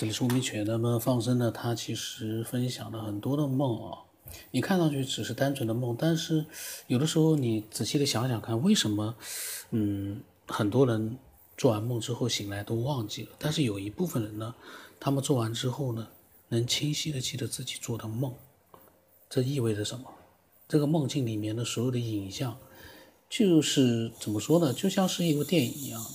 这里是吴明全。那么放生呢，他其实分享了很多的梦啊，你看上去只是单纯的梦，但是有的时候你仔细的想想看，为什么很多人做完梦之后醒来都忘记了，但是有一部分人呢，他们做完之后呢，能清晰的记得自己做的梦。这意味着什么？这个梦境里面的所有的影像，就是怎么说呢，就像是一部电影一样的。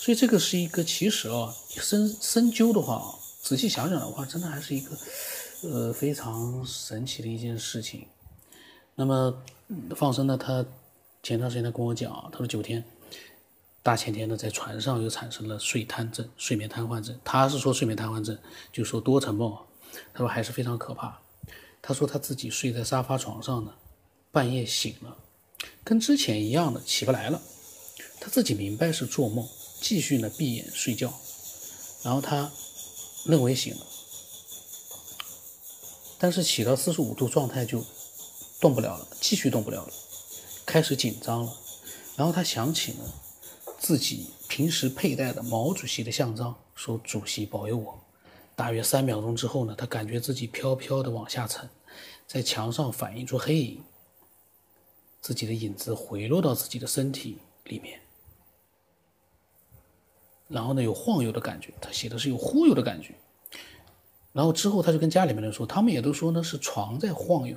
所以这个是一个，其实啊，深究的话啊，仔细想想的话，真的还是一个非常神奇的一件事情。那么放生呢，他前段时间他跟我讲啊，他说9天大前天呢，在船上又产生了睡眠瘫痪症。他是说睡眠瘫痪症，就说多层梦，他说还是非常可怕。他说他自己睡在沙发床上呢，半夜醒了，跟之前一样的起不来了。他自己明白是做梦，继续呢闭眼睡觉，然后他认为醒了，但是起到45度状态就动不了了，继续动不了了，开始紧张了。然后他想起呢自己平时佩戴的毛主席的像章，说主席保佑我。大约3秒钟之后呢，他感觉自己飘飘的往下沉，在墙上反映出黑影，自己的影子回落到自己的身体里面，然后呢有晃悠的感觉，他写的是有忽悠的感觉。然后之后他就跟家里面人说，他们也都说呢是床在晃悠。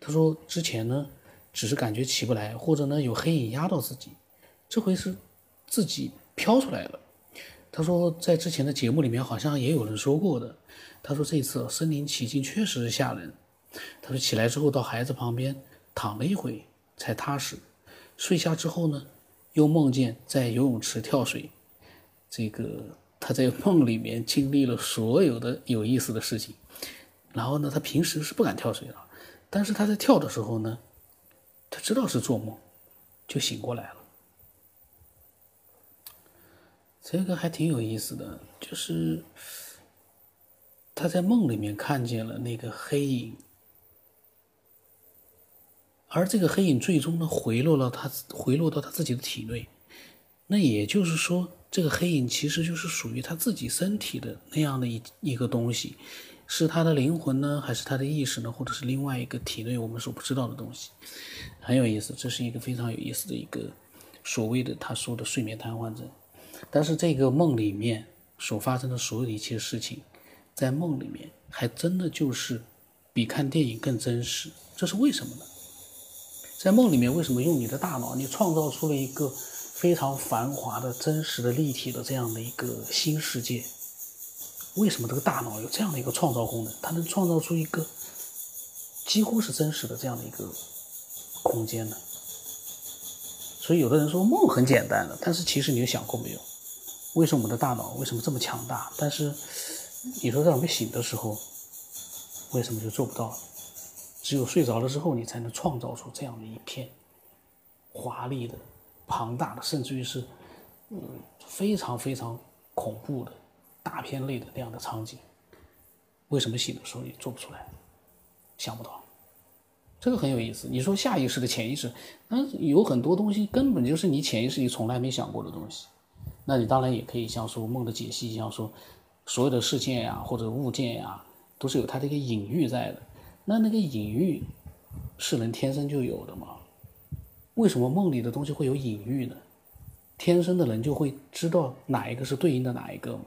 他说之前呢只是感觉起不来，或者呢有黑影压到自己，这回是自己飘出来了。他说在之前的节目里面好像也有人说过的，他说这次身临其境确实是吓人。他说起来之后到孩子旁边躺了一会才踏实，睡下之后呢又梦见在游泳池跳水。这个他在梦里面经历了所有的有意思的事情。然后呢他平时是不敢跳水的，但是他在跳的时候呢，他知道是做梦，就醒过来了。这个还挺有意思的，就是他在梦里面看见了那个黑影，而这个黑影最终呢回落到他自己的体内。那也就是说，这个黑影其实就是属于他自己身体的那样的一个东西，是他的灵魂呢，还是他的意识呢，或者是另外一个体内我们所不知道的东西。很有意思，这是一个非常有意思的一个所谓的他说的睡眠瘫痪症。但是这个梦里面所发生的所有的一切事情，在梦里面还真的就是比看电影更真实。这是为什么呢？在梦里面为什么用你的大脑，你创造出了一个非常繁华的真实的立体的这样的一个新世界？为什么这个大脑有这样的一个创造功能，它能创造出一个几乎是真实的这样的一个空间呢？所以有的人说梦很简单的，但是其实你有想过没有，为什么我们的大脑为什么这么强大，但是你说在我们醒的时候为什么就做不到了？只有睡着了之后，你才能创造出这样的一片华丽的庞大的，甚至于是非常非常恐怖的大片类的那样的场景。为什么醒的时候你做不出来，想不到？这个很有意思。你说下意识的潜意识，那有很多东西根本就是你潜意识里从来没想过的东西。那你当然也可以像说梦的解析一样，说所有的事件呀、或者物件呀、都是有它的一个隐喻在的。那个隐喻是人天生就有的吗？为什么梦里的东西会有隐喻呢？天生的人就会知道哪一个是对应的哪一个。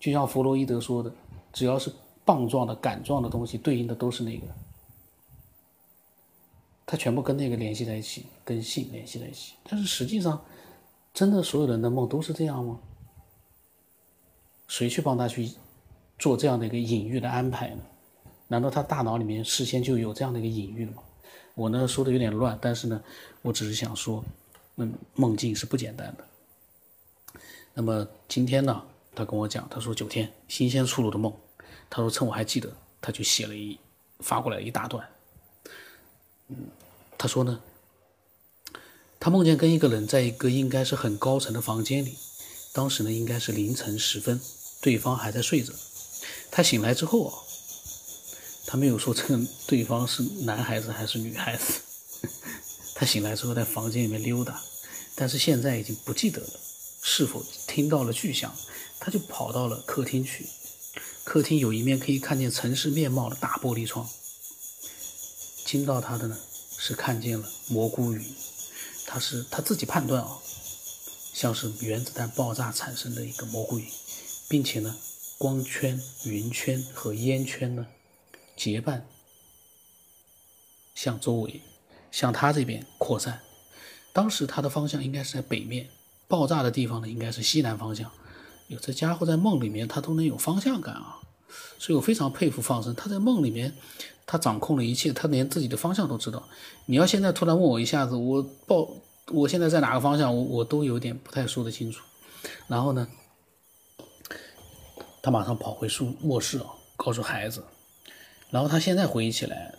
就像弗洛伊德说的，只要是棒状的杆状的东西，对应的都是那个。它全部跟那个联系在一起，跟性联系在一起。但是实际上真的所有人的梦都是这样吗？谁去帮他去做这样的一个隐喻的安排呢？难道他大脑里面事先就有这样的一个隐喻了吗？我呢说的有点乱，但是呢我只是想说梦境是不简单的。那么今天呢他跟我讲，他说9天新鲜出炉的梦，他说趁我还记得，他就写了发过来一大段。他说呢，他梦见跟一个人在一个应该是很高层的房间里，当时呢应该是凌晨10分，对方还在睡着。他醒来之后啊，他没有说这个对方是男孩子还是女孩子。他醒来之后在房间里面溜达，但是现在已经不记得了是否听到了巨响，他就跑到了客厅去。客厅有一面可以看见城市面貌的大玻璃窗。惊到他的呢，是看见了蘑菇云，他自己判断啊，像是原子弹爆炸产生的一个蘑菇云，并且呢，光圈、云圈和烟圈呢结伴向周围，向他这边扩散。当时他的方向应该是在北面，爆炸的地方呢应该是西南方向。有这家伙在梦里面他都能有方向感啊，所以我非常佩服放生。他在梦里面他掌控了一切，他连自己的方向都知道。你要现在突然问我一下子我现在在哪个方向，我都有点不太说得清楚。然后呢，他马上跑回卧室啊，告诉孩子。然后他现在回忆起来，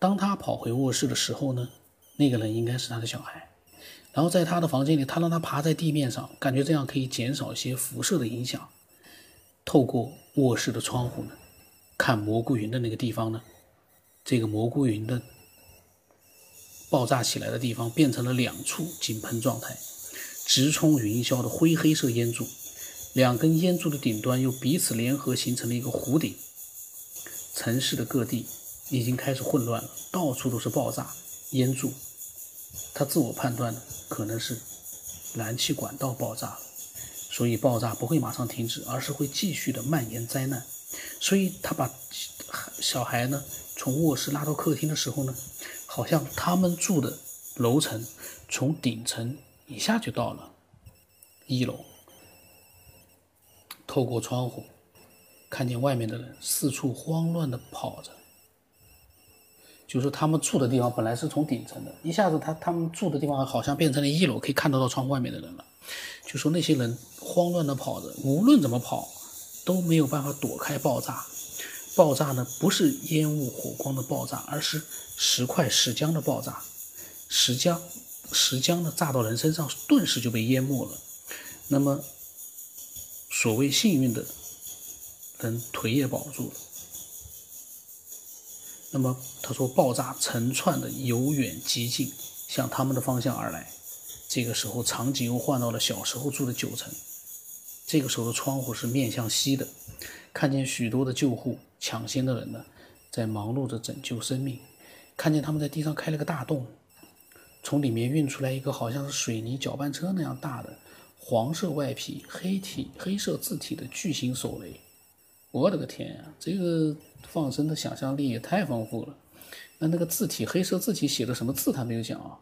当他跑回卧室的时候呢，那个人应该是他的小孩。然后在他的房间里，他让他爬在地面上，感觉这样可以减少一些辐射的影响。透过卧室的窗户呢，看蘑菇云的那个地方呢，这个蘑菇云的爆炸起来的地方变成了两处井喷状态，直冲云霄的灰黑色烟柱，两根烟柱的顶端又彼此联合形成了一个弧顶。城市的各地已经开始混乱了，到处都是爆炸烟柱。他自我判断的可能是燃气管道爆炸了，所以爆炸不会马上停止，而是会继续的蔓延灾难。所以他把小孩呢从卧室拉到客厅的时候呢，好像他们住的楼层从顶层一下就到了一楼。透过窗户看见外面的人四处慌乱的跑着，就是他们住的地方本来是从顶层的，一下子他们住的地方好像变成了一楼，可以看得到窗户外面的人了。就说那些人慌乱的跑着，无论怎么跑都没有办法躲开爆炸。爆炸呢不是烟雾火光的爆炸，而是石块石浆的爆炸。石浆呢炸到人身上，顿时就被淹没了。那么所谓幸运的人腿也保住了。那么他说爆炸成串的由远及近向他们的方向而来。这个时候场景又换到了小时候住的九层，这个时候的窗户是面向西的，看见许多的救护抢先的人呢在忙碌着拯救生命，看见他们在地上开了个大洞，从里面运出来一个好像是水泥搅拌车那样大的黄色外皮黑色字体的巨型手雷。我的个天啊，这个放生的想象力也太丰富了。那个字体黑色字体写的什么字他没有讲啊，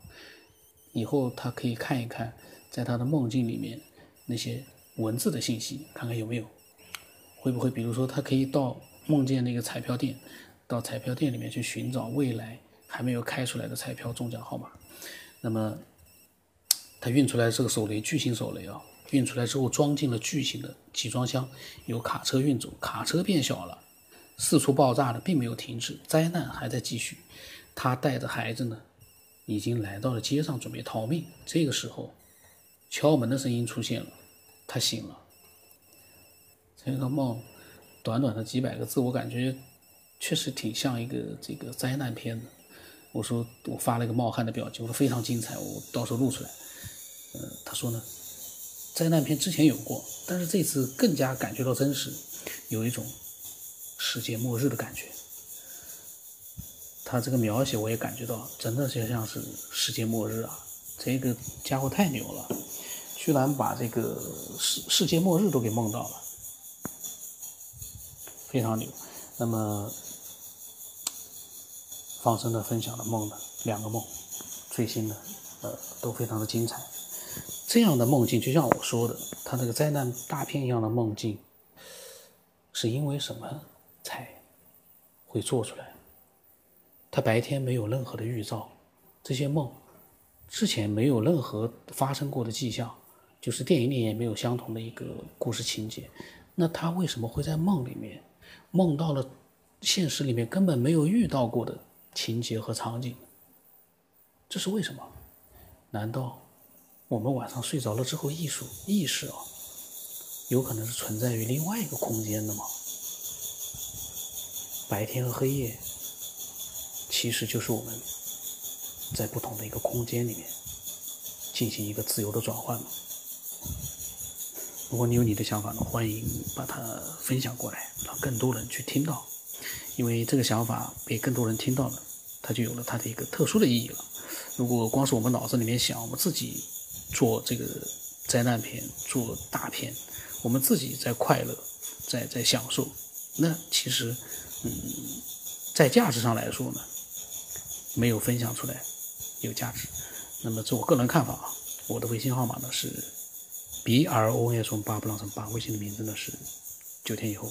以后他可以看一看在他的梦境里面那些文字的信息，看看有没有，会不会比如说他可以到梦见那个彩票店，到彩票店里面去寻找未来还没有开出来的彩票中奖号码。那么他运出来这个手雷，巨型手雷啊，运出来之后装进了巨型的集装箱，由卡车运走，卡车变小了。四处爆炸的并没有停止，灾难还在继续。他带着孩子呢已经来到了街上准备逃命。这个时候敲门的声音出现了，他醒了。这个梦短短的几百个字，我感觉确实挺像一个这个灾难片的。我发了一个冒汗的表情，我说非常精彩，我到时候录出来。他说呢灾难片之前有过，但是这次更加感觉到真实，有一种世界末日的感觉。他这个描写我也感觉到真的就像是世界末日啊，这个家伙太牛了，居然把这个世界末日都给梦到了，非常牛。那么放生的分享的梦呢，两个梦最新的都非常的精彩。这样的梦境就像我说的他那个灾难大片一样的梦境，是因为什么才会做出来？他白天没有任何的预兆，这些梦之前没有任何发生过的迹象，就是电影里也没有相同的一个故事情节。那他为什么会在梦里面梦到了现实里面根本没有遇到过的情节和场景？这是为什么？难道我们晚上睡着了之后意识啊有可能是存在于另外一个空间的吗？白天和黑夜其实就是我们在不同的一个空间里面进行一个自由的转换吗？如果你有你的想法呢，欢迎把它分享过来，让更多人去听到，因为这个想法被更多人听到了，它就有了它的一个特殊的意义了。如果光是我们脑子里面想，我们自己做这个灾难片，做大片，我们自己在快乐，在享受，那其实在价值上来说呢，没有分享出来有价值。那么这我个人看法啊，我的微信号码呢是 BRONS8 布朗森8，微信的名字呢是9天以后。